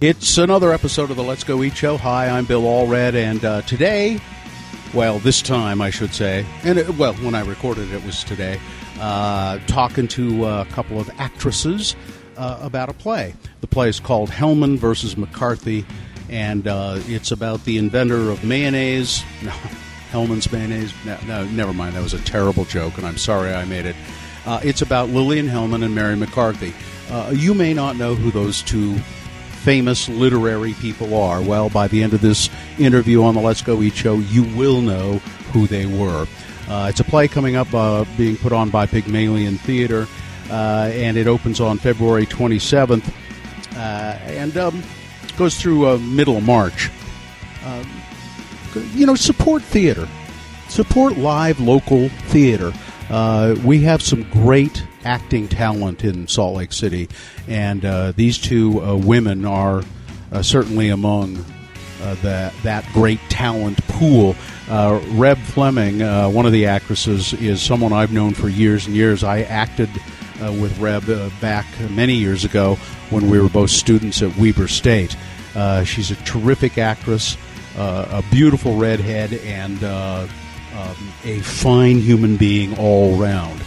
It's another episode of the Let's Go Eat Show. Hi, I'm Bill Allred, and today, well, this time, I should say, and when I recorded it was today, talking to a couple of actresses about a play. The play is called Hellman vs. McCarthy, and it's about the inventor of mayonnaise. No, Hellman's mayonnaise. No, never mind. That was a terrible joke, and I'm sorry I made it. It's about Lillian Hellman and Mary McCarthy. You may not know who those two famous literary people are. Well, by the end of this interview on the Let's Go Eat Show, you will know who they were. It's a play coming up, being put on by Pygmalion Theatre, and it opens on February 27th and goes through middle March. Support theater. Support live local theater. We have some great acting talent in Salt Lake City, and these two women are certainly among that great talent pool. Reb Fleming, one of the actresses, is someone I've known for years and years. I acted with Reb back many years ago when we were both students at Weber State. She's a terrific actress, a beautiful redhead, and a fine human being all round.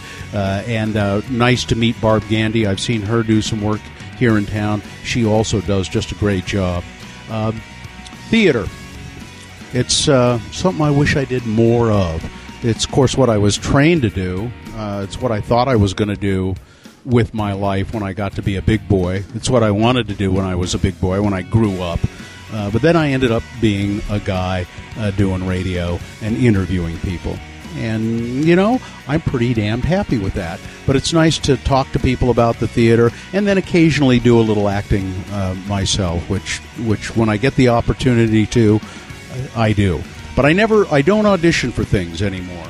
Nice to meet Barb Gandy. I've seen her do some work here in town. She also does just a great job. Theater. It's something I wish I did more of. It's, of course, what I was trained to do. It's what I thought I was going to do with my life when I got to be a big boy. It's what I wanted to do when I was a big boy, when I grew up. But then I ended up being a guy doing radio and interviewing people. And, I'm pretty damned happy with that. But it's nice to talk to people about the theater and then occasionally do a little acting myself, which when I get the opportunity to, I do. But I don't audition for things anymore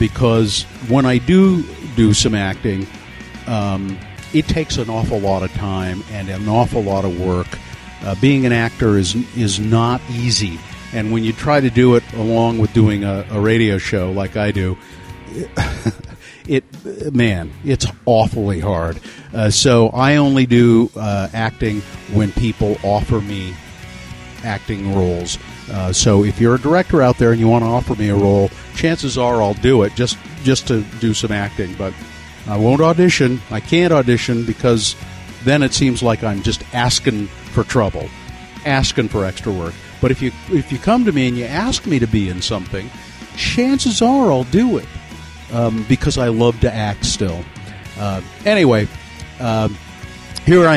because when I do some acting, it takes an awful lot of time and an awful lot of work. Being an actor is not easy. And when you try to do it along with doing a radio show like I do, it's awfully hard. So I only do acting when people offer me acting roles. So if you're a director out there and you want to offer me a role, chances are I'll do it just to do some acting. But I won't audition. I can't audition because then it seems like I'm just asking for trouble, asking for extra work. But if you come to me and you ask me to be in something, chances are I'll do it because I love to act still. Here I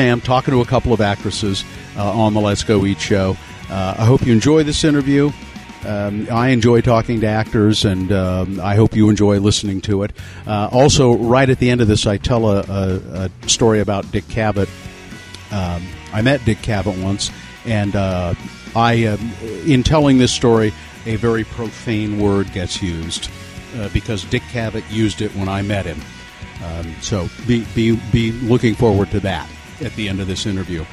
am talking to a couple of actresses on the Let's Go Eat show. I hope you enjoy this interview. I enjoy talking to actors, and I hope you enjoy listening to it. Also, right at the end of this, I tell a story about Dick Cavett. I met Dick Cavett once, and in telling this story, a very profane word gets used because Dick Cavett used it when I met him. So be looking forward to that at the end of this interview.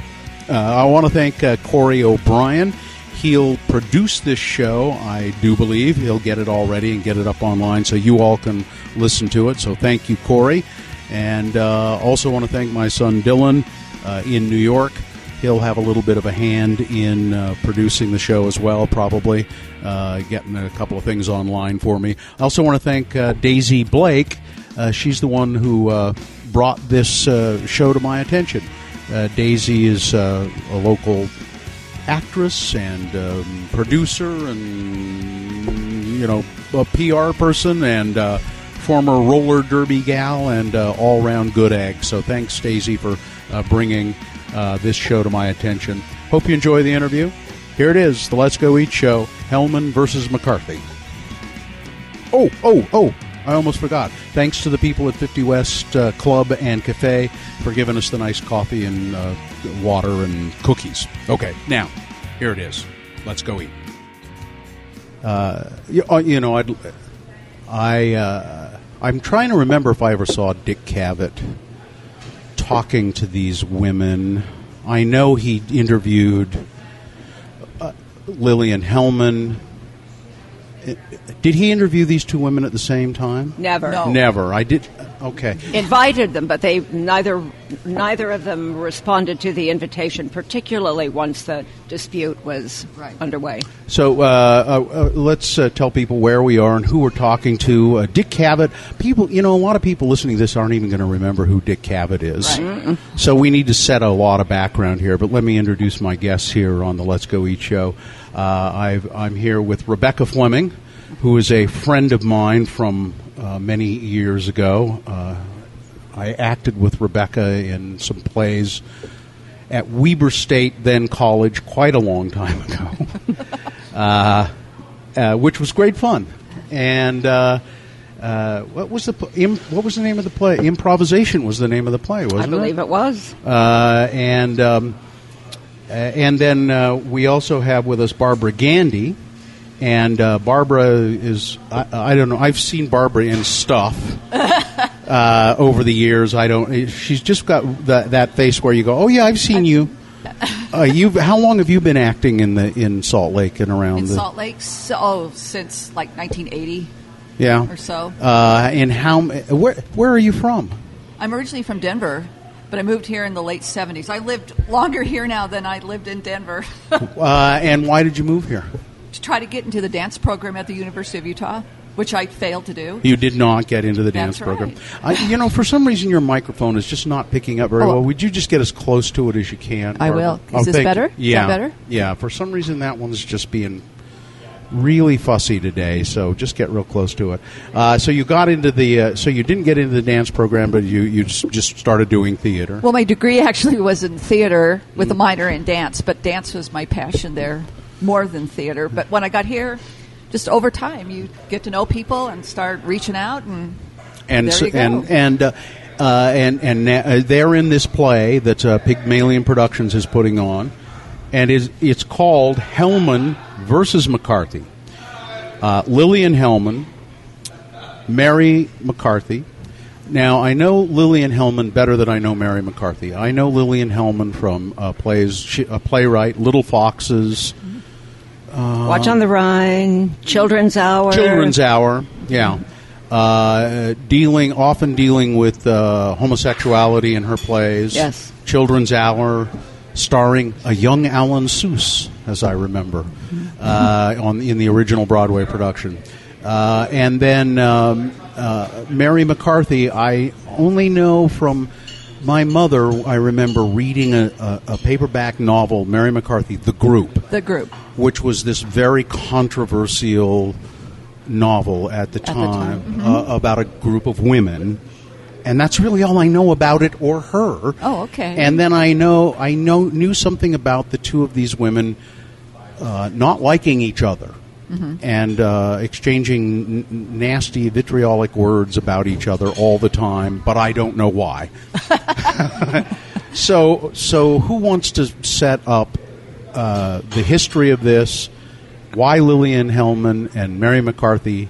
I want to thank Corey O'Brien. He'll produce this show, I do believe. He'll get it all ready and get it up online so you all can listen to it. So thank you, Corey. And also want to thank my son Dylan in New York. He'll have a little bit of a hand in producing the show as well, probably, getting a couple of things online for me. I also want to thank Daisy Blake. She's the one who brought this show to my attention. Daisy is a local actress and producer and, a PR person and former roller derby gal and all-round good egg. So thanks, Daisy, for bringing this show to my attention. Hope you enjoy the interview. Here it is, the Let's Go Eat Show, Hellman vs. McCarthy. Oh, I almost forgot. Thanks to the people at 50 West Club and Cafe for giving us the nice coffee and water and cookies. Okay, now, here it is. Let's go eat. I'm trying to remember if I ever saw Dick Cavett talking to these women. I know he interviewed Lillian Hellman. Did he interview these two women at the same time? Never. No. Never. I did. Okay. Invited them, but they neither of them responded to the invitation, particularly once the dispute was underway. So let's tell people where we are and who we're talking to. Dick Cavett. People, you know, a lot of people listening to this aren't even going to remember who Dick Cavett is. Right. So we need to set a lot of background here. But let me introduce my guests here on the Let's Go Eat show. I'm here with Rebecca Fleming, who is a friend of mine from many years ago. I acted with Rebecca in some plays at Weber State, then college, quite a long time ago, which was great fun. And what was the name of the play? Improvisation was the name of the play, wasn't it? I believe it was. And then we also have with us Barb Gandy. And Barbara is, I don't know, I've seen Barbara in stuff over the years. She's just got that face where you go, oh, yeah, I've seen you. How long have you been acting in Salt Lake and around? Salt Lake, since like 1980 or so. And where are you from? I'm originally from Denver, but I moved here in the late 70s. I lived longer here now than I lived in Denver. And why did you move here? To try to get into the dance program at the University of Utah, which I failed to do. You did not get into the dance program. You know, for some reason your microphone is just not picking up very well. Would you just get as close to it as you can? I will. Is this better? Yeah. Is that better? Yeah. For some reason that one's just being really fussy today, so just get real close to it. So you got into the so you didn't get into the dance program, but you just started doing theater. Well, my degree actually was in theater with a minor in dance, but dance was my passion there. More than theater, but when I got here, just over time, you get to know people and start reaching out, and there you go. And they're in this play that Pygmalion Productions is putting on, and it's called Hellman vs. McCarthy. Lillian Hellman, Mary McCarthy. Now, I know Lillian Hellman better than I know Mary McCarthy. I know Lillian Hellman from a playwright, Little Foxes. Watch on the Rhine, Children's Hour. Children's Hour, yeah. Dealing with homosexuality in her plays. Yes. Children's Hour, starring a young Alan Seuss, as I remember, in the original Broadway production. And then Mary McCarthy, I only know from my mother. I remember reading a paperback novel, Mary McCarthy, The Group. The Group. Which was this very controversial novel at the time. Mm-hmm. About a group of women. And that's really all I know about it or her. Oh, okay. And then I knew something about the two of these women not liking each other. Mm-hmm. And exchanging nasty, vitriolic words about each other all the time, but I don't know why. So who wants to set up the history of this? Why Lillian Hellman and Mary McCarthy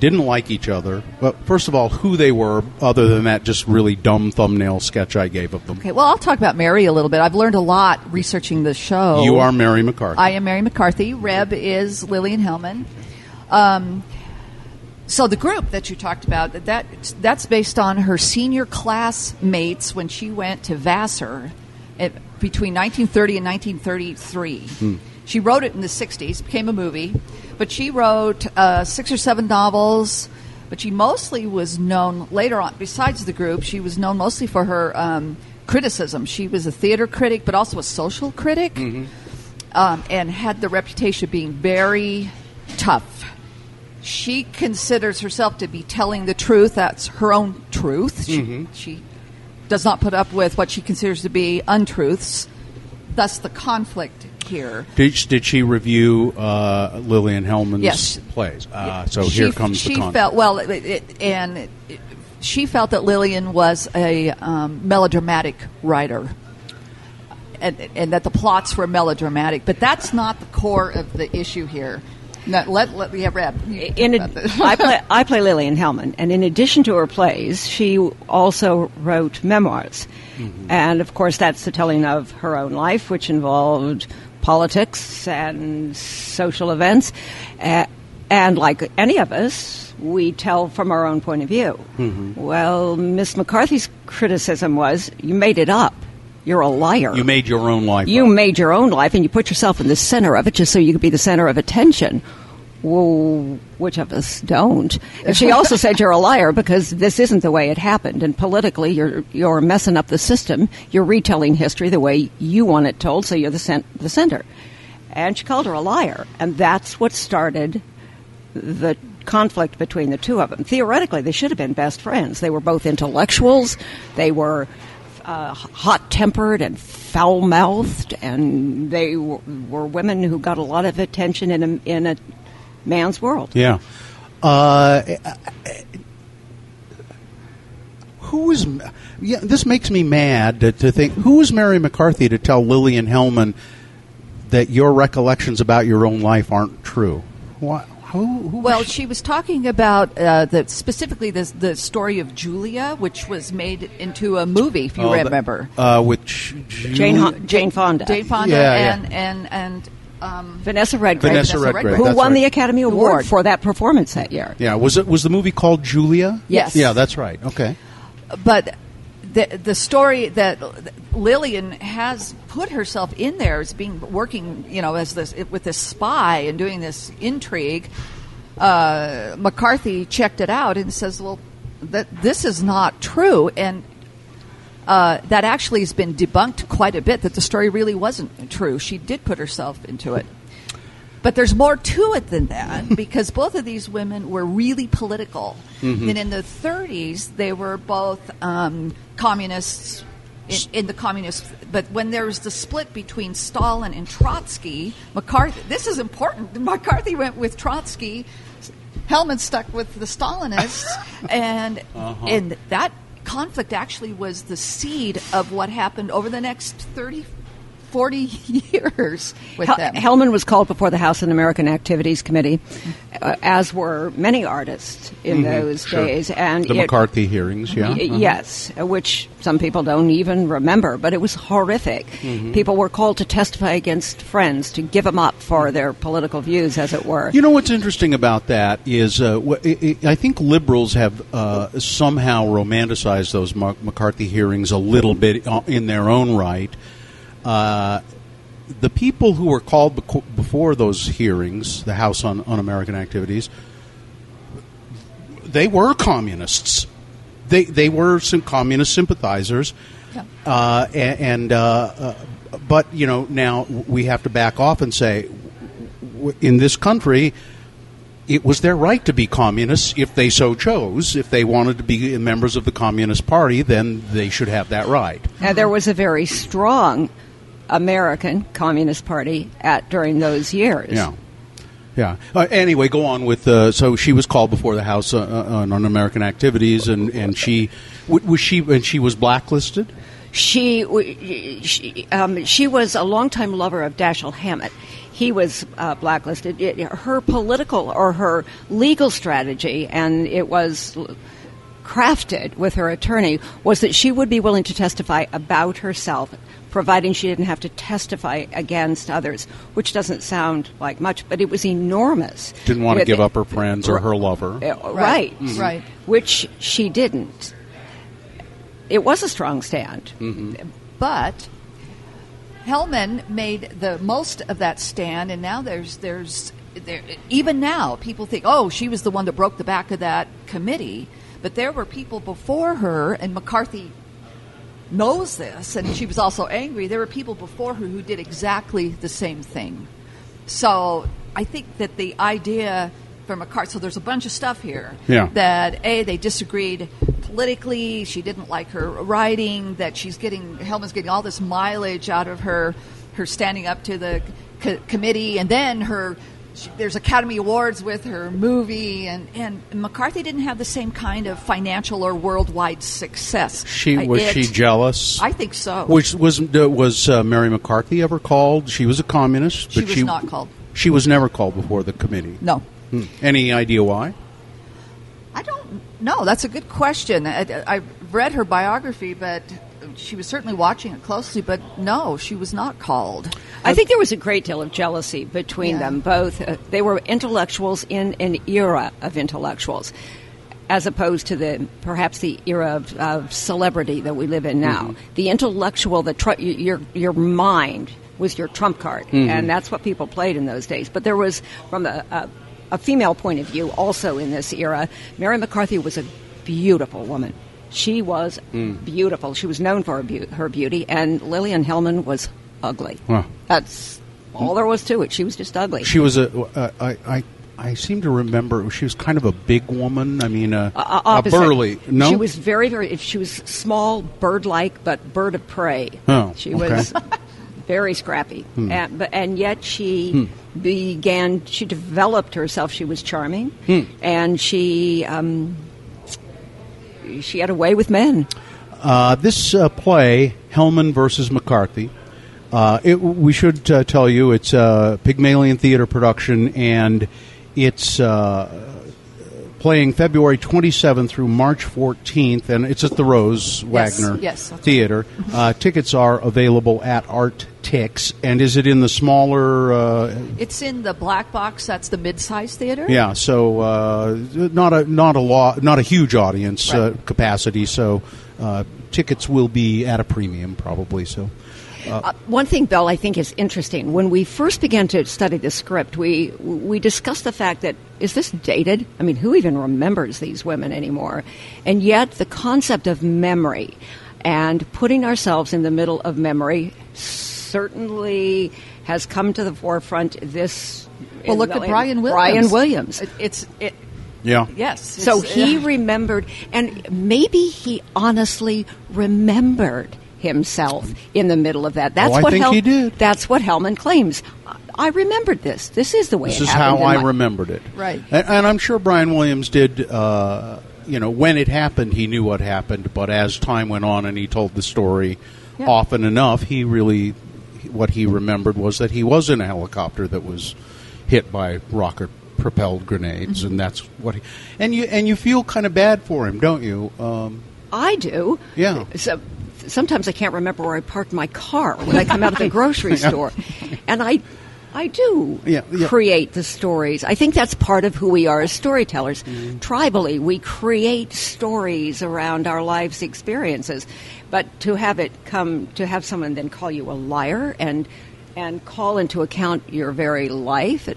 didn't like each other? Well, first of all, who they were, other than that just really dumb thumbnail sketch I gave of them. Okay, well, I'll talk about Mary a little bit. I've learned a lot researching this show. You are Mary McCarthy. I am Mary McCarthy. Reb is Lillian Hellman. So the group that you talked about, that's based on her senior classmates when she went to Vassar between 1930 and 1933. She wrote it in the 60s, became a movie, but she wrote 6 or 7 novels, but she mostly was known later on, besides the group, she was known mostly for her criticism. She was a theater critic, but also a social critic, and had the reputation of being very tough. She considers herself to be telling the truth. That's her own truth. She does not put up with what she considers to be untruths, thus the conflict here. Did she review Lillian Hellman's plays? So here comes the conflict. She felt that Lillian was a melodramatic writer, and that the plots were melodramatic. But that's not the core of the issue here. Now, let me have Reb. I play Lillian Hellman, and in addition to her plays, she also wrote memoirs, and of course that's the telling of her own life, which involved politics and social events, and like any of us, we tell from our own point of view. Mm-hmm. Well, Miss McCarthy's criticism was, you made it up. You're a liar. You made your own life up. Made your own life, and you put yourself in the center of it just so you could be the center of attention. Well, which of us don't? And she also said you're a liar because this isn't the way it happened, and politically you're messing up the system. You're retelling history the way you want it told, so you're the center. And she called her a liar, and that's what started the conflict between the two of them. Theoretically, they should have been best friends. They were both intellectuals. They were hot-tempered and foul-mouthed, and they were women who got a lot of attention in a man's world. Yeah. This makes me mad to think, who was Mary McCarthy to tell Lillian Hellman that your recollections about your own life aren't true? What? Well, she was talking about specifically the story of Julia, which was made into a movie, if you remember. Jane Fonda. Jane Fonda, yeah, and Vanessa Redgrave. Who won the Academy Award for that performance that year. Yeah, was the movie called Julia? Yes. Yeah, that's right. Okay. But the story that Lillian has put herself in there as being working, with this spy and doing this intrigue. McCarthy checked it out and says, "Well, this is not true," and that actually has been debunked quite a bit. That the story really wasn't true. She did put herself into it, but there's more to it than that because both of these women were really political. Mm-hmm. And in the 30s, they were both communists. In the communist, but when there was the split between Stalin and Trotsky, McCarthy, this is important. McCarthy went with Trotsky, Hellman stuck with the Stalinists, and and that conflict actually was the seed of what happened over the next 30, 40 years with them. Hellman was called before the House Un-American Activities Committee, as were many artists in those days. And the McCarthy hearings, yeah. Yes, which some people don't even remember, but it was horrific. Mm-hmm. People were called to testify against friends, to give them up for their political views, as it were. You know what's interesting about that is I think liberals have somehow romanticized those McCarthy hearings a little bit in their own right. The people who were called before those hearings, the House on American Activities, they were communists. They were some communist sympathizers, yeah. But now we have to back off and say, in this country, it was their right to be communists if they so chose. If they wanted to be members of the Communist Party, then they should have that right. Now there was a very strong American Communist Party during those years. Yeah, yeah. Anyway, go on with. So she was called before the House on Un-American Activities, and she was blacklisted. She was a longtime lover of Dashiell Hammett. He was blacklisted. Her political or her legal strategy, and it was crafted with her attorney, was that she would be willing to testify about herself, providing she didn't have to testify against others, which doesn't sound like much, but it was enormous. Didn't want to give up her friends or her lover. Right. Mm-hmm. Right. Which she didn't. It was a strong stand. Mm-hmm. But Hellman made the most of that stand, and now there's even now people think, oh, she was the one that broke the back of that committee, but there were people before her, and McCarthy knows this, and she was also angry. There were people before her who did exactly the same thing. So I think that the idea for McCarthy, so there's a bunch of stuff here, yeah, that they disagreed politically, she didn't like her writing, that Hellman's getting all this mileage out of her standing up to the committee, and then there's Academy Awards with her movie, and McCarthy didn't have the same kind of financial or worldwide success. Was she jealous? I think so. Which was Mary McCarthy ever called? She was a communist, but she was not called. She was never called before the committee. No. Any idea why? I don't know. That's a good question. I read her biography, but she was certainly watching it closely, but no, she was not called. I think there was a great deal of jealousy between them both. They were intellectuals in an era of intellectuals, as opposed to the era of celebrity that we live in now. Mm-hmm. The intellectual, your mind was your trump card, mm-hmm. and that's what people played in those days. But there was, from a female point of view, also in this era, Mary McCarthy was a beautiful woman. She was beautiful. She was known for her beauty, and Lillian Hellman was ugly. Wow. That's all there was to it. She was just ugly. She was I seem to remember she was kind of a big woman. I mean, a burly. No, she was very, very. She was small, bird-like, but bird of prey. Oh, she was very scrappy, and yet she began. She developed herself. She was charming, and she had a way with men. This play, Hellman vs. McCarthy. We should tell you it's a Pygmalion Theatre production, and it's playing February 27th through March 14th, and it's at the Rose Wagner Theater. Right. Tickets are available at ArtTix. And is it in the smaller... it's in the black box. That's the mid-size theater. Yeah, so not a huge audience capacity. So tickets will be at a premium probably. So. One thing, Bill, I think is interesting. When we first began to study the script, we discussed the fact that, is this dated? I mean, who even remembers these women anymore? And yet the concept of memory and putting ourselves in the middle of memory certainly has come to the forefront this... Well, look at Brian Williams. So he remembered, and maybe he honestly remembered himself in the middle of that. That's what Hellman claims. I remembered this. This is the way it happened. This is how I remembered it. Right. And I'm sure Brian Williams did, when it happened, he knew what happened, but as time went on and he told the story often enough, what he remembered was that he was in a helicopter that was hit by rocket-propelled grenades, mm-hmm. and that's what he... And you feel kind of bad for him, don't you? I do. Yeah. So... Sometimes I can't remember where I parked my car when I come out of the grocery store. And I do create the stories. I think that's part of who we are as storytellers. Mm-hmm. Tribally, we create stories around our life's experiences. But to have someone then call you a liar and call into account your very life... It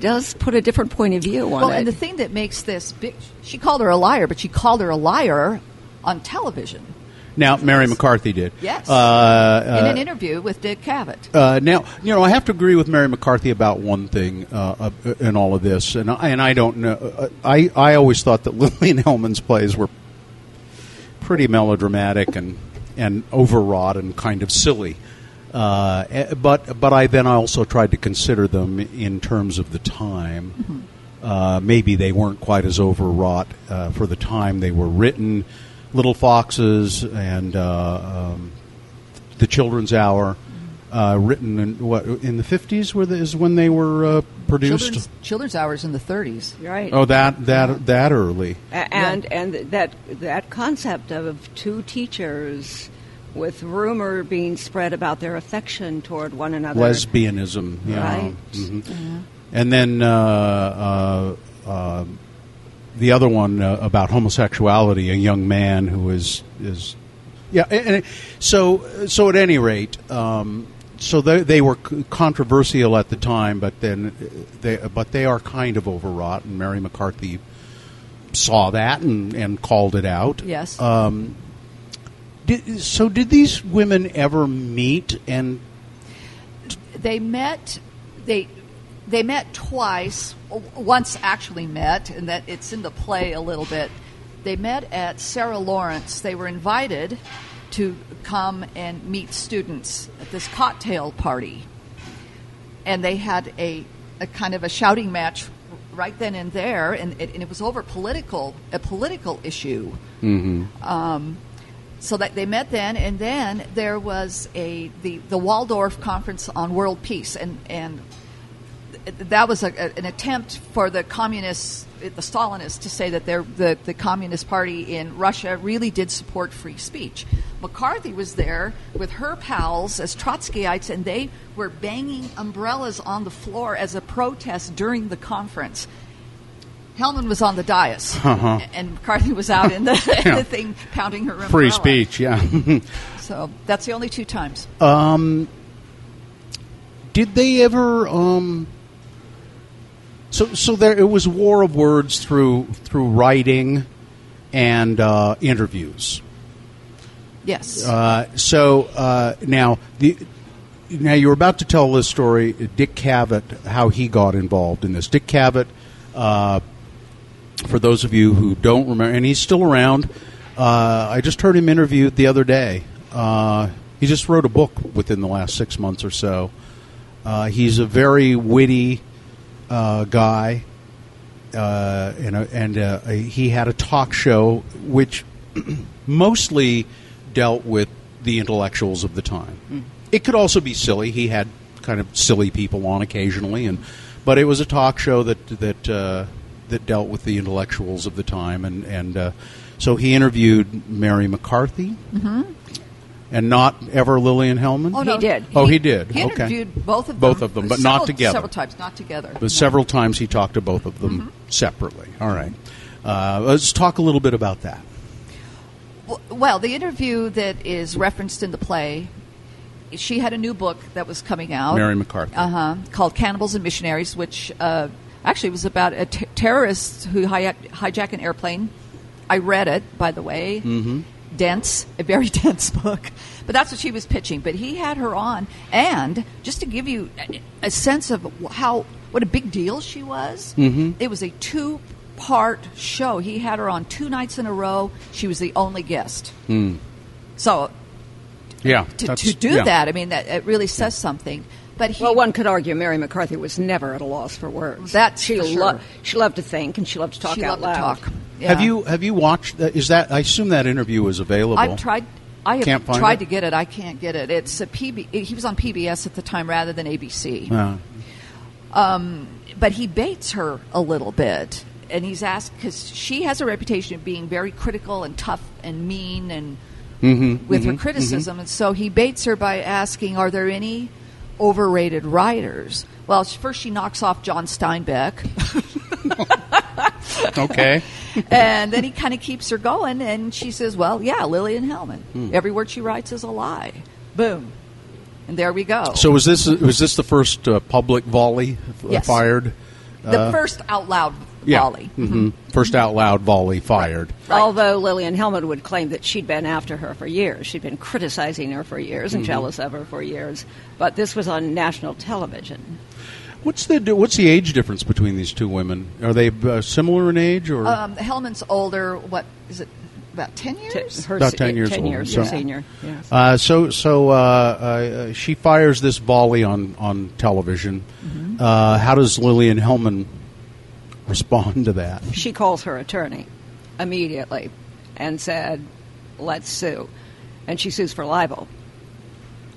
does put a different point of view on it. Well, and the thing that makes this big... She called her a liar, but she called her a liar on television. Now, Mary McCarthy did. Yes. In an interview with Dick Cavett. Now, I have to agree with Mary McCarthy about one thing in all of this, and I don't know. I always thought that Lillian Hellman's plays were pretty melodramatic and overwrought and kind of silly. But I then also tried to consider them in terms of the time. Mm-hmm. Maybe they weren't quite as overwrought for the time they were written. Little Foxes and The Children's Hour, written in the 50s, is when they were produced. Children's Hour is in the 30s, right? Oh, that early, and that concept of two teachers with rumor being spread about their affection toward one another, lesbianism, right? Mm-hmm. Yeah. And then. The other one about homosexuality, a young man who is And so at any rate, so they were controversial at the time, but then they are kind of overwrought, and Mary McCarthy saw that and called it out. Yes. Did these women ever meet? And they met. They met twice. Once actually met, and that it's in the play a little bit. They met at Sarah Lawrence. They were invited to come and meet students at this cocktail party. And they had a kind of a shouting match right then and there, and it was over a political issue. Mm-hmm. So that they met then, and then there was the Waldorf Conference on World Peace, and that was an attempt for the communists, the Stalinists, to say that the Communist Party in Russia really did support free speech. McCarthy was there with her pals as Trotskyites, and they were banging umbrellas on the floor as a protest during the conference. Hellman was on the dais, and McCarthy was out in the, in the thing pounding her umbrella. Free speech, yeah. So that's the only two times. Did they ever? So there it was, war of words through writing and interviews. Yes. Now you were about to tell this story, Dick Cavett, how he got involved in this. Dick Cavett. For those of you who don't remember, and he's still around, I just heard him interviewed the other day. He just wrote a book within the last 6 months or so. He's a very witty guy, and he had a talk show which mostly dealt with the intellectuals of the time. Mm. It could also be silly. He had kind of silly people on occasionally, but it was a talk show that dealt with the intellectuals of the time, and so he interviewed Mary McCarthy, mm-hmm. and not ever Lillian Hellman. Oh, no. He did. Oh, he did. He interviewed both of them, but not together. Several times, not together. But several times he talked to both of them mm-hmm. separately. All right, let's talk a little bit about that. Well, the interview that is referenced in the play. She had a new book that was coming out. Mary McCarthy. Called Cannibals and Missionaries, which actually was about a terrorist who hijacked an airplane. I read it, by the way. Mm-hmm. Dense, a very dense book. But that's what she was pitching. But he had her on. And just to give you a sense of what a big deal she was, mm-hmm. it was a two-part show. He had her on two nights in a row. She was the only guest. Mm. So... yeah, to do that, I mean, that it really says something. But one could argue Mary McCarthy was never at a loss for words. That she loved to think and she loved to talk out loud. Yeah. Have you watched? Is that? I assume that interview is available. I've tried. I have tried to get it. I can't get it. It's a PB. He was on PBS at the time rather than ABC. But he baits her a little bit, and he's asked because she has a reputation of being very critical and tough and mean and. Mm-hmm, with her criticism, and so he baits her by asking, are there any overrated writers? Well, first she knocks off John Steinbeck. Okay. And then he kind of keeps her going, and she says, well, yeah, Lillian Hellman. Mm. Every word she writes is a lie. Boom. And there we go. So was this the first public volley fired? The first out loud volley. Yeah. Mm-hmm. First out loud volley fired. Right. Although Lillian Hellman would claim that she'd been after her for years. She'd been criticizing her for years and jealous of her for years. But this was on national television. What's the age difference between these two women? Are they similar in age? Or Hellman's older, what is it, about 10 years? About 10 years older. Senior. Yes. So she fires this volley on television. Mm-hmm. How does Lillian Hellman respond to that? She calls her attorney immediately and said, let's sue. And she sues for libel.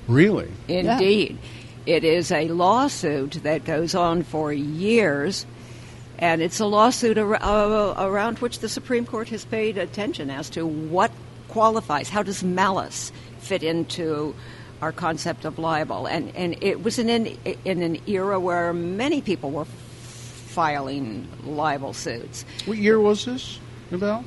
Really? Indeed. Yeah. It is a lawsuit that goes on for years, and it's a lawsuit around which the Supreme Court has paid attention as to what qualifies. How does malice fit into our concept of libel? And it was in an era where many people were filing libel suits. What year was this about?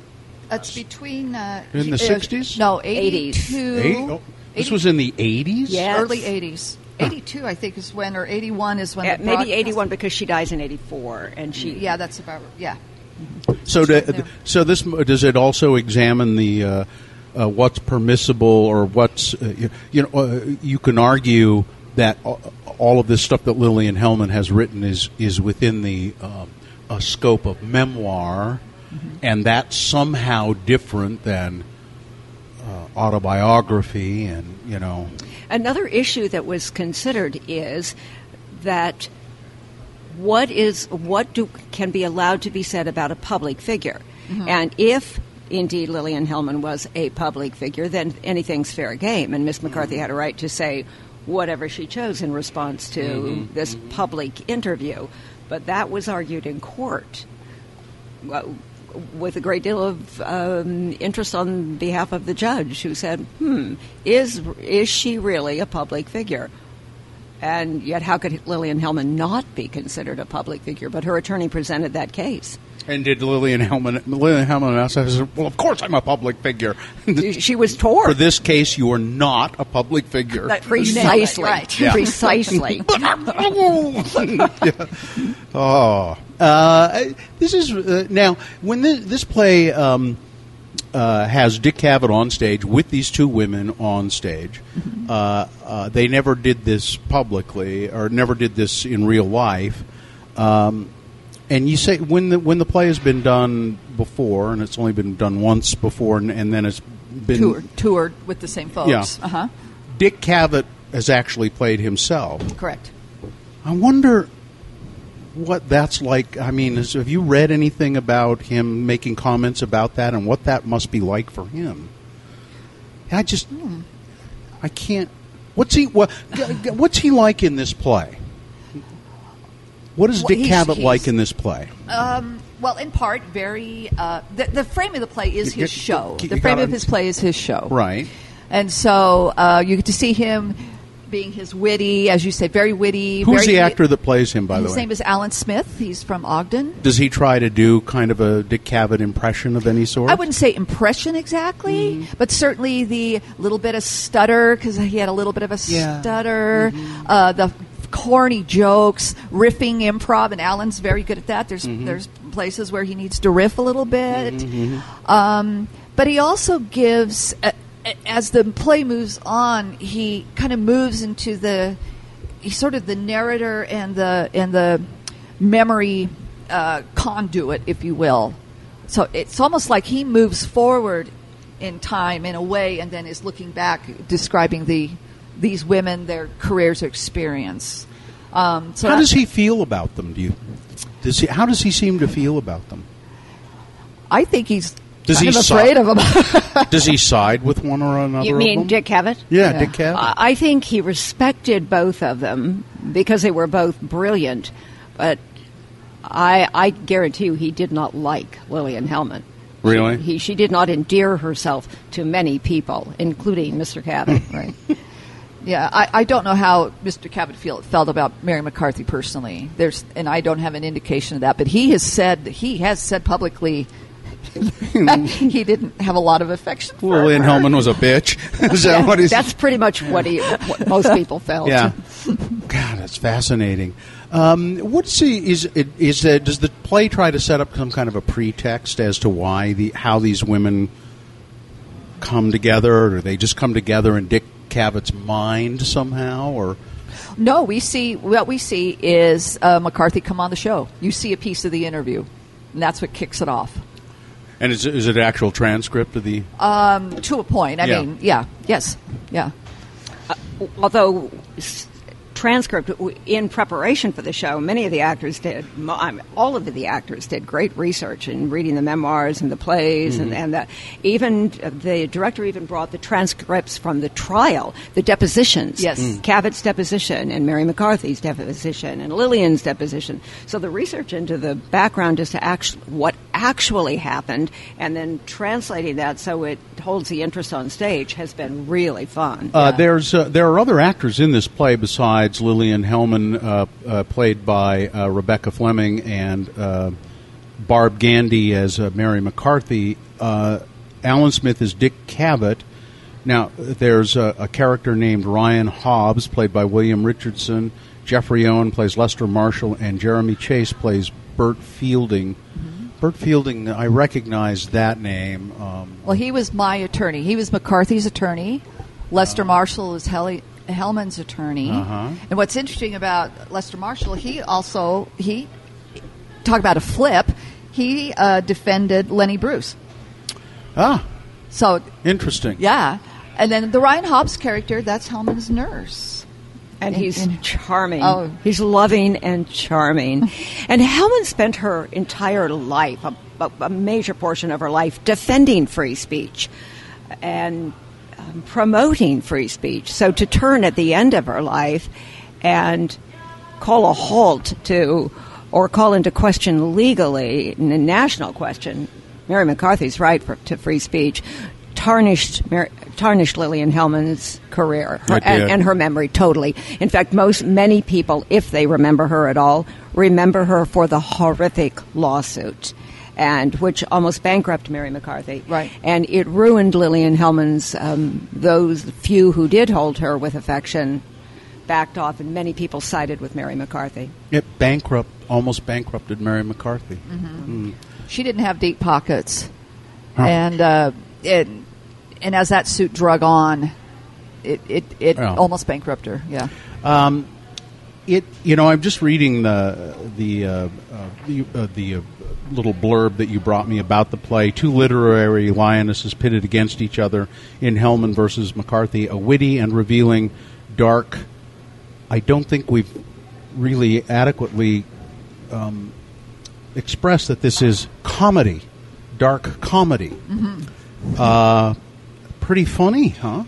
It's between... in the 60s? No, 82. 80? Oh, this was in the 80s? Yes. Early 80s. 82, I think, is when, or 81 is when... maybe 81 because she dies in 84. And she. Yeah, that's about... yeah. So this does it also examine the what's permissible or what's... you can argue that... all of this stuff that Lillian Hellman has written is within the scope of memoir, and that's somehow different than autobiography, and Another issue that was considered is that what can be allowed to be said about a public figure, and if. Indeed, Lillian Hellman was a public figure, then anything's fair game. And Miss McCarthy had a right to say whatever she chose in response to this public interview. But that was argued in court with a great deal of interest on behalf of the judge, who said, is she really a public figure? And yet how could Lillian Hellman not be considered a public figure? But her attorney presented that case. And did Lillian Hellman also said, well, of course I'm a public figure. She was torn. For this case, you are not a public figure. Precisely. Right. Yeah. Precisely. Yeah. Oh. This is, now, when this play has Dick Cavett on stage with these two women on stage, they never did this publicly or never did this in real life. And you say when the play has been done before, and it's only been done once before, and then it's been toured with the same folks. Yeah. Uh-huh. Dick Cavett has actually played himself. Correct. I wonder what that's like. I mean, have you read anything about him making comments about that and what that must be like for him? I just I can't. What's he like in this play? What is Dick Cavett like in this play? Well, in part, very... the frame of the play is his show. The frame of his play is his show. Right. And so you get to see him being his witty, as you say, very witty. Who's the actor that plays him, by the way? His name is Alan Smith. He's from Ogden. Does he try to do kind of a Dick Cavett impression of any sort? I wouldn't say impression exactly, but certainly the little bit of stutter, because he had a little bit of a stutter. Mm-hmm. The corny jokes, riffing improv, and Alan's very good at that. There's places where he needs to riff a little bit. Mm-hmm. But he also gives, as the play moves on, he kind of moves into he's sort of the narrator and the memory conduit, if you will. So it's almost like he moves forward in time in a way and then is looking back, describing these women, their careers, or experience. So how does he feel about them? How does he seem to feel about them? I think he's afraid of them. Does he side with one or another? You mean Dick Cavett? Yeah, Dick Cavett. I think he respected both of them because they were both brilliant. But I guarantee you, he did not like Lillian Hellman. Really? She did not endear herself to many people, including Mr. Cavett. Right. Yeah, I don't know how Mr. Cavett felt about Mary McCarthy personally. And I don't have an indication of that, but he has said publicly he didn't have a lot of affection for her. Lillian Hellman was a bitch. That's pretty much what most people felt. Yeah. God, that's fascinating. Does the play try to set up some kind of a pretext as to why how these women come together, or they just come together and Dick Cavett's mind somehow, or no? What we see is McCarthy come on the show. You see a piece of the interview, and that's what kicks it off. And is it actual transcript of the? To a point. I mean, yeah, yes, yeah. Although transcript in preparation for the show, many of the actors did. All of the actors did great research in reading the memoirs and the plays, and the director even brought the transcripts from the trial, the depositions. Yes, Cavett's deposition and Mary McCarthy's deposition and Lillian's deposition. So the research into the background as to what actually happened, and then translating that so it holds the interest on stage has been really fun. There are other actors in this play besides Lillian Hellman, played by Rebecca Fleming, and Barb Gandy as Mary McCarthy. Alan Smith is Dick Cavett. Now, there's a character named Ryan Hobbs, played by William Richardson. Jeffrey Owen plays Lester Marshall, and Jeremy Chase plays Burt Fielding. Burt Fielding, I recognize that name. Well, he was my attorney. He was McCarthy's attorney. Lester Marshall is Hellman's attorney. Uh-huh. And what's interesting about Lester Marshall, he talk about a flip. He defended Lenny Bruce. Ah, so interesting. Yeah, and then the Ryan Hobbs character, that's Hellman's nurse, and he's charming. Oh. He's loving and charming. And Hellman spent her entire life, a major portion of her life, defending free speech, and promoting free speech. So to turn at the end of her life and call a halt to, or call into question legally, in a national question, Mary McCarthy's right to free speech, tarnished Lillian Hellman's career and her memory totally. In fact, many people, if they remember her at all, remember her for the horrific lawsuit, and which almost bankrupted Mary McCarthy. Right. And it ruined Lillian Hellman's, those few who did hold her with affection backed off, and many people sided with Mary McCarthy. It almost bankrupted Mary McCarthy. Mm-hmm. Mm. She didn't have deep pockets. Huh. And as that suit drug on, it almost bankrupted her. Yeah. I'm just reading the little blurb that you brought me about the play. Two literary lionesses pitted against each other in Hellman versus McCarthy, a witty and revealing, dark. I don't think we've really adequately expressed that this is comedy, dark comedy. Mm-hmm. Pretty funny, huh?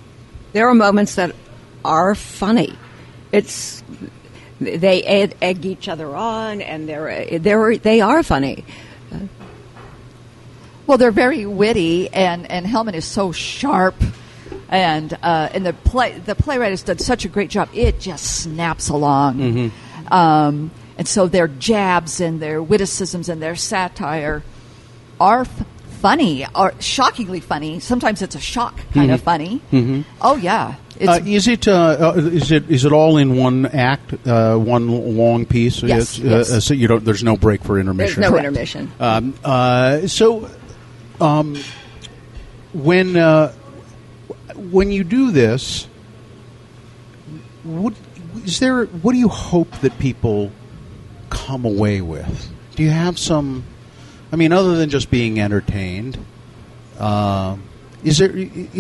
There are moments that are funny. They egg each other on, and they are funny. Well, they're very witty, and Hellman is so sharp, and the playwright has done such a great job. It just snaps along, mm-hmm. And so their jabs and their witticisms and their satire are funny, or shockingly funny. Sometimes it's a shock kind mm-hmm. of funny. Mm-hmm. Oh yeah. Is it all in one act, one long piece? Yes. So there's no break for intermission. There's no intermission. When you do this, what do you hope that people come away with? Do you have some? I mean, other than just being entertained. I wish the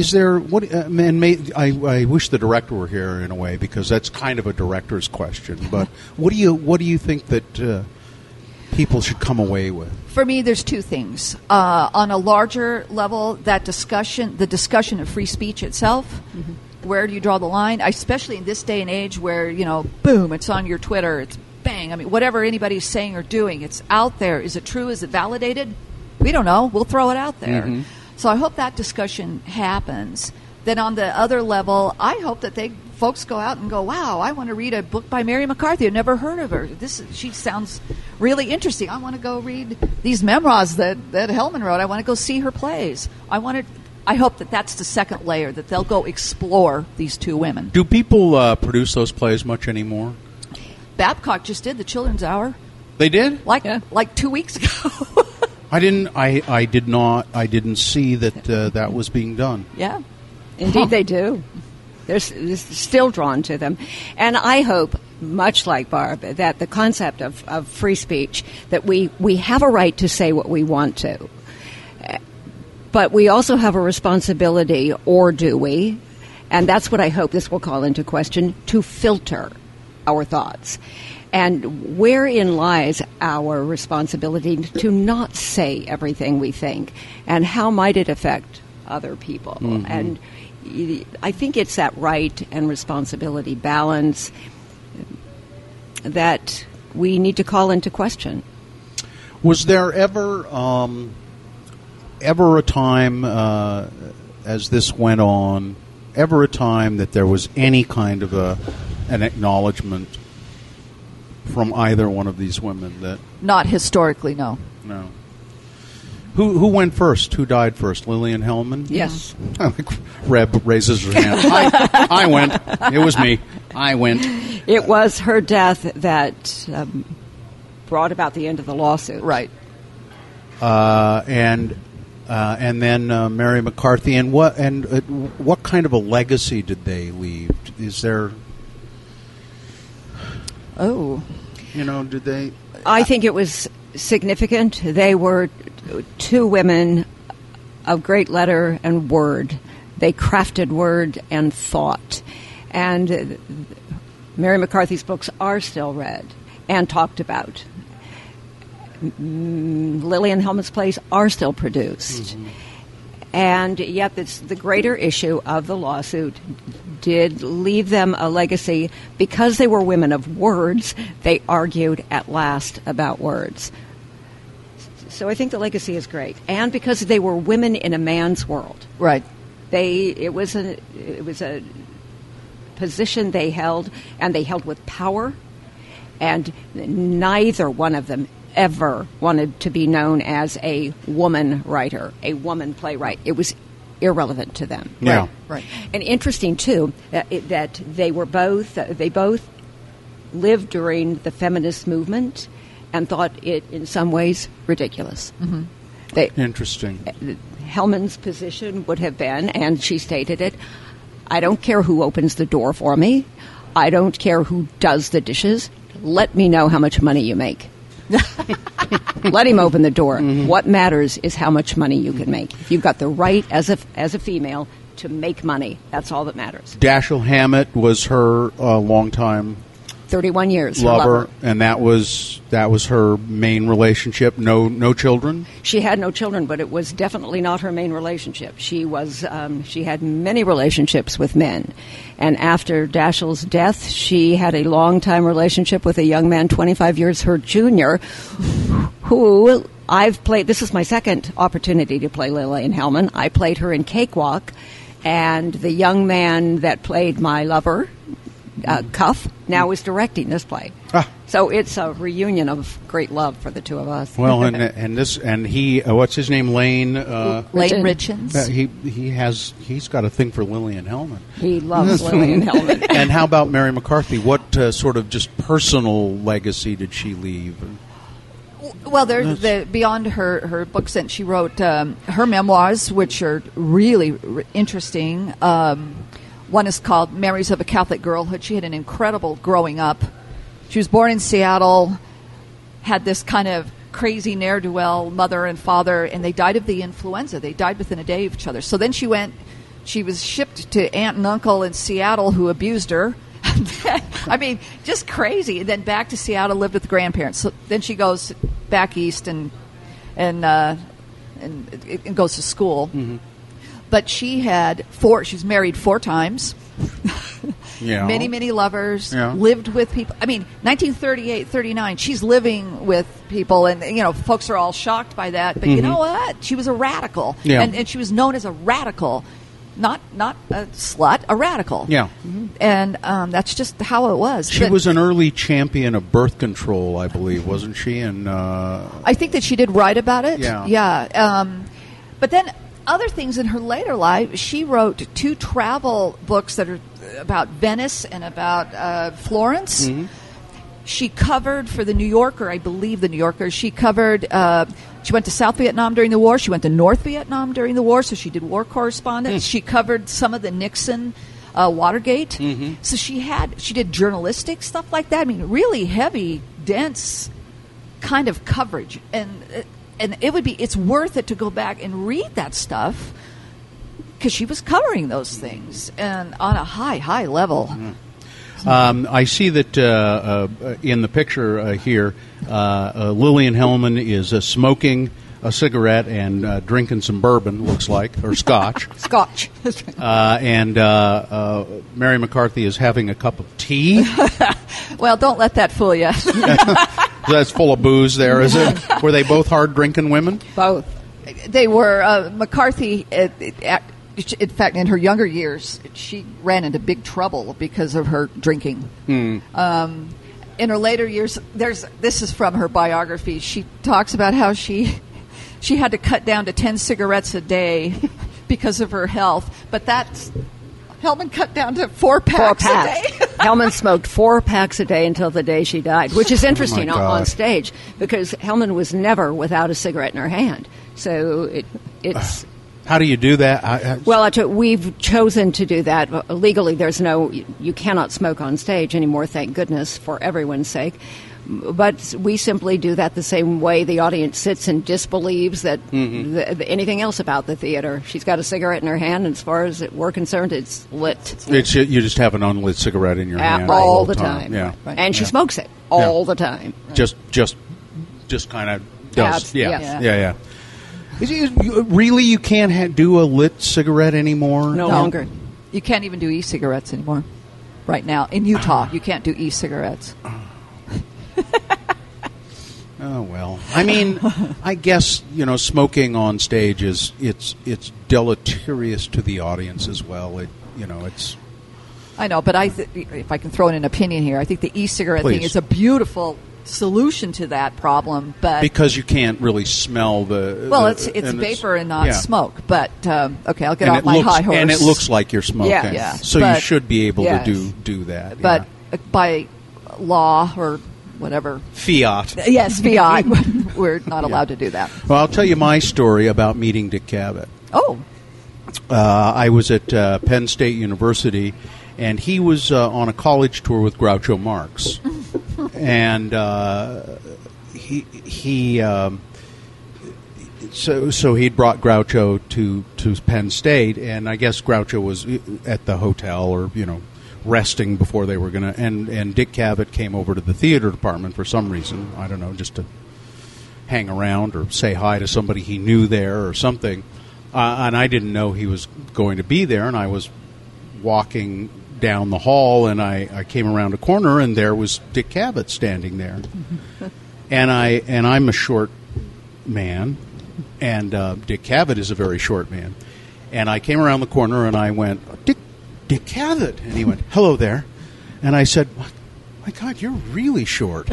director were here in a way, because that's kind of a director's question. But what do you think that people should come away with? For me, there's two things. On a larger level, the discussion of free speech itself. Mm-hmm. Where do you draw the line? Especially in this day and age, where boom, it's on your Twitter, it's bang. I mean, whatever anybody's saying or doing, it's out there. Is it true? Is it validated? We don't know. We'll throw it out there. Mm-hmm. So I hope that discussion happens. Then on the other level, I hope that folks go out and go, wow, I want to read a book by Mary McCarthy. I've never heard of her. She sounds really interesting. I want to go read these memoirs that Hellman wrote. I want to go see her plays. I hope that that's the second layer, that they'll go explore these two women. Do people produce those plays much anymore? Babcock just did The Children's Hour. They did? Like 2 weeks ago. I didn't see that was being done. Yeah. Indeed they do. They're still drawn to them. And I hope, much like Barb, that the concept of free speech, that we have a right to say what we want to. But we also have a responsibility, or do we? And that's what I hope this will call into question, to filter our thoughts. And wherein lies our responsibility to not say everything we think, and how might it affect other people? Mm-hmm. And I think it's that right and responsibility balance that we need to call into question. Was there ever a time, as this went on, ever a time that there was any kind of an acknowledgement from either one of these women? That not historically, no. No. Who went first? Who died first? Lillian Hellman? Yes. Reb raises her hand. I went. It was me. I went. It was her death that brought about the end of the lawsuit. Right. And then Mary McCarthy. And what kind of a legacy did they leave? Is there? Oh. Did they... I think it was significant. They were two women of great letter and word. They crafted word and thought. And Mary McCarthy's books are still read and talked about. Lillian Hellman's plays are still produced. Mm-hmm. And yet the greater issue of the lawsuit did leave them a legacy. Because they were women of words, they argued at last about words. So I think the legacy is great. And because they were women in a man's world. Right. It was a position they held, and they held with power, and neither one of them ever wanted to be known as a woman writer, a woman playwright. It was irrelevant to them. Yeah. Right. And interesting, too, that they both lived during the feminist movement and thought it, in some ways, ridiculous. Mm-hmm. Interesting. Hellman's position would have been, and she stated it, I don't care who opens the door for me. I don't care who does the dishes. Let me know how much money you make. Let him open the door. Mm-hmm. What matters is how much money you can make. You've got the right as a female to make money. That's all that matters. Dashiell Hammett was her longtime 31 years lover, and that was her main relationship. No children. She had no children, but it was definitely not her main relationship. She had many relationships with men, and after Dashiell's death, she had a long time relationship with a young man 25 years her junior, who I've played. This is my second opportunity to play Lillian Hellman. I played her in Cakewalk, and the young man that played my lover, Cuff, now is directing this play. So it's a reunion of great love for the two of us. Well, and he what's his name? Lane Richens. He's got a thing for Lillian Hellman. He loves Lillian Hellman. And how about Mary McCarthy? What sort of just personal legacy did she leave? Well, beyond her books that she wrote, her memoirs, which are really interesting. One is called Memories of a Catholic Girlhood. She had an incredible growing up. She was born in Seattle, had this kind of crazy ne'er-do-well mother and father, and they died of the influenza. They died within a day of each other. So then she was shipped to aunt and uncle in Seattle who abused her. I mean, just crazy. And then back to Seattle, lived with grandparents. So then she goes back east and goes to school. Mm-hmm. But she was married four times, yeah. Many, many lovers, yeah. Lived with people. I mean, 1938, 39, she's living with people, and, you know, folks are all shocked by that. But mm-hmm. You know what? She was a radical, yeah. and she was known as a radical, not a slut, a radical. Yeah. Mm-hmm. And that's just how it was. She was an early champion of birth control, I believe, wasn't she? And I think that she did write about it. Yeah. Yeah. But then... other things in her later life, she wrote two travel books that are about Venice and about Florence. Mm-hmm. She covered for the New Yorker, I believe the New Yorker. She covered, she went to South Vietnam during the war. She went to North Vietnam during the war, so she did war correspondence. Mm. She covered some of the Nixon Watergate. Mm-hmm. So she did journalistic stuff like that. I mean, really heavy, dense kind of coverage. And it's worth it to go back and read that stuff because she was covering those things and on a high, high level. Mm-hmm. I see that in the picture here, Lillian Hellman is smoking a cigarette and drinking some bourbon, looks like, or scotch. Scotch. And Mary McCarthy is having a cup of tea. Well, don't let that fool you. That's full of booze there, is it? Were they both hard-drinking women? Both. They were. McCarthy, in fact, in her younger years, she ran into big trouble because of her drinking. Hmm. In her later years, this is from her biography. She talks about how she had to cut down to 10 cigarettes a day because of her health, but that's... Hellman cut down to four packs a day. Hellman smoked 4 packs a day until the day she died, which is interesting on stage because Hellman was never without a cigarette in her hand. So it's... how do you do that? We've chosen to do that. Legally, there's you cannot smoke on stage anymore, thank goodness, for everyone's sake. But we simply do that the same way the audience sits and disbelieves that mm-hmm. Anything else about the theater. She's got a cigarette in her hand, and as far as we're concerned, it's lit. You just have an unlit cigarette in your hand all the time. Yeah. Right. And she smokes it all the time. Right. Just kind of does. Yes. Yeah. Really, you can't do a lit cigarette anymore? No longer. You can't even do e-cigarettes anymore right now. In Utah, you can't do e-cigarettes. Oh, well. I mean, I guess, you know, smoking on stage is, it's deleterious to the audience as well. It, you know, it's... I know, but if I can throw in an opinion here, I think the e-cigarette thing is a beautiful solution to that problem, but because you can't really smell the it's vapor and not smoke. But okay, I'll get off my high horse. And it looks like you're smoking, so you should be able to do that. But by law or whatever, fiat. Yes, fiat. We're not allowed to do that. Well, I'll tell you my story about meeting Dick Cavett. Oh, I was at Penn State University. And he was on a college tour with Groucho Marx, and so he'd brought Groucho to Penn State, and I guess Groucho was at the hotel or resting before they were gonna. And Dick Cavett came over to the theater department for some reason, I don't know, just to hang around or say hi to somebody he knew there or something. And I didn't know he was going to be there, and I was walking down the hall, and I came around a corner, and there was Dick Cavett standing there. And I'm a short man, and Dick Cavett is a very short man. And I came around the corner, and I went, Dick Cavett. And he went, hello there. And I said, my God, you're really short.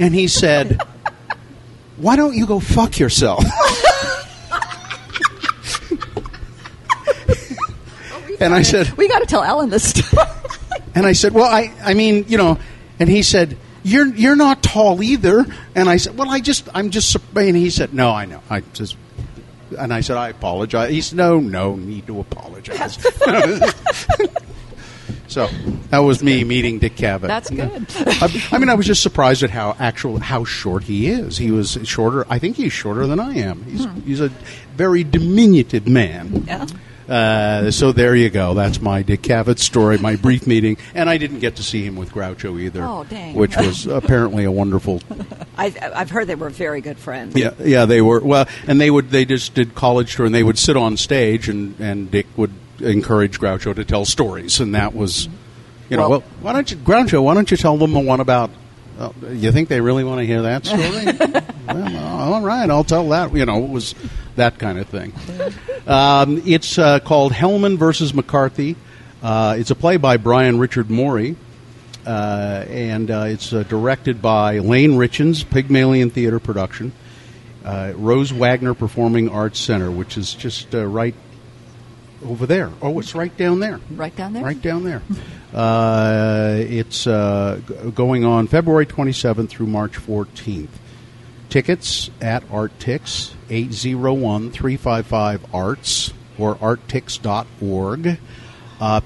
And he said, why don't you go fuck yourself? And I said, we got to tell Alan this story. And I said, well, I mean, and he said, you're not tall either. And I said, well, I'm just, and he said, no, I know. And I said, I apologize. He said, no need to apologize. So that was me meeting Dick Cavett. That's good. I mean, I was just surprised at how short he is. He was shorter. I think he's shorter than I am. He's a very diminutive man. Yeah. So there you go. That's my Dick Cavett story, my brief meeting. And I didn't get to see him with Groucho either. Oh, dang. Which was apparently a wonderful... I've heard they were very good friends. Yeah, they were. Well, and they just did college tour, and they would sit on stage, and Dick would encourage Groucho to tell stories. And that was, Groucho, why don't you tell them the one about... you think they really want to hear that story? Well, all right, I'll tell that. It was that kind of thing. It's called Hellman vs. McCarthy. It's a play by Brian Richard Morey, and it's directed by Lane Richens, Pygmalion Theatre production, Rose Wagner Performing Arts Center, which is just right over there. Oh, it's right down there. Right down there? Right down there. It's going on February 27th through March 14th. Tickets at ArtTix, 801-355-ARTS, or arttix.org.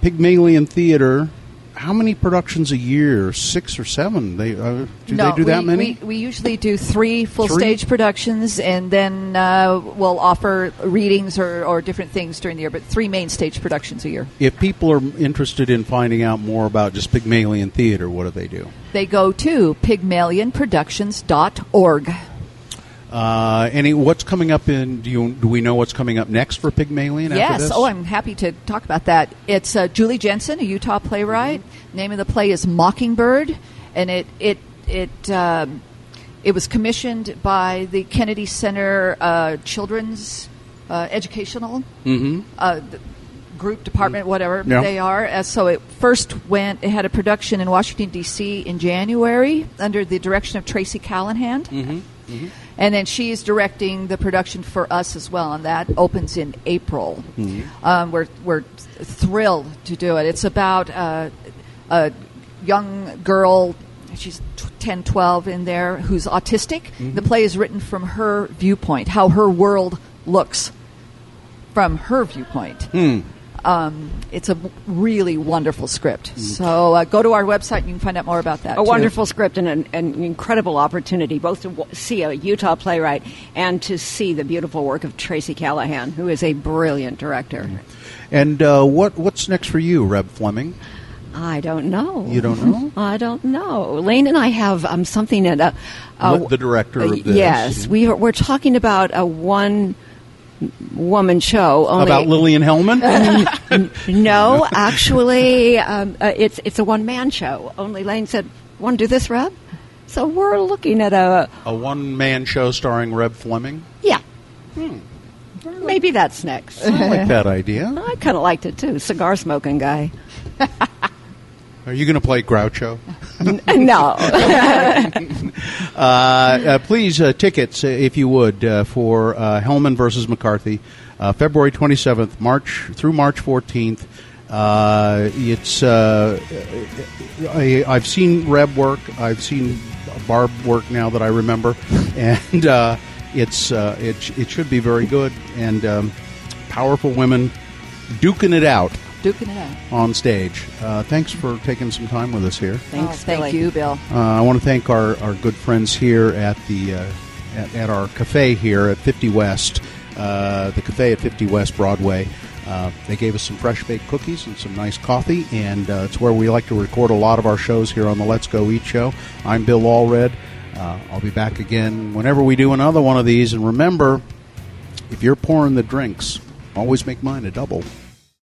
Pygmalion Theater, how many productions a year? 6 or 7? That many? We usually do 3 full stage productions, and then we'll offer readings or different things during the year, but 3 main stage productions a year. If people are interested in finding out more about just Pygmalion Theater, what do they do? They go to pygmalionproductions.org. What's coming up do we know what's coming up next for Pygmalion after this? Yes, I'm happy to talk about that. It's Julie Jensen, a Utah playwright. Mm-hmm. Name of the play is Mockingbird, and it was commissioned by the Kennedy Center Children's Educational Group, Department, whatever they are. So it had a production in Washington, D.C. in January under the direction of Tracy Callahan. Mm-hmm. Mm-hmm. And then she is directing the production for us as well, and that opens in April. Mm-hmm. We're thrilled to do it. It's about a young girl, she's 10, 12 in there, who's autistic. Mm-hmm. The play is written from her viewpoint, how her world looks from her viewpoint. Mm. It's a really wonderful script. Mm. So go to our website and you can find out more about that. Wonderful script and an incredible opportunity both to see a Utah playwright and to see the beautiful work of Tracy Callahan, who is a brilliant director. Mm. And what's next for you, Reb Fleming? I don't know. You don't know? I don't know. Lane and I have something at the director of this. Yes, we're talking about a one woman show. Only about Lillian Hellman? No, actually, it's a one-man show. Only Lane said, want to do this, Reb? So we're looking at a one-man show starring Reb Fleming? Yeah. Hmm. Maybe that's next. I like that idea. I kind of liked it, too. Cigar-smoking guy. Are you going to play Groucho? No. Please, tickets, if you would, for Hellman versus McCarthy, February 27th, March 14th. I've seen Reb work. I've seen Barb work now that I remember, and it should be very good. And powerful women duking it out on stage. Thanks for taking some time with us here. Thanks, thank you, Bill. I want to thank our good friends here at the at our cafe here at 50 West, the cafe at 50 West Broadway. They gave us some fresh baked cookies and some nice coffee, and it's where we like to record a lot of our shows here on the Let's Go Eat Show. I'm Bill Allred. I'll be back again whenever we do another one of these. And remember, if you're pouring the drinks, always make mine a double.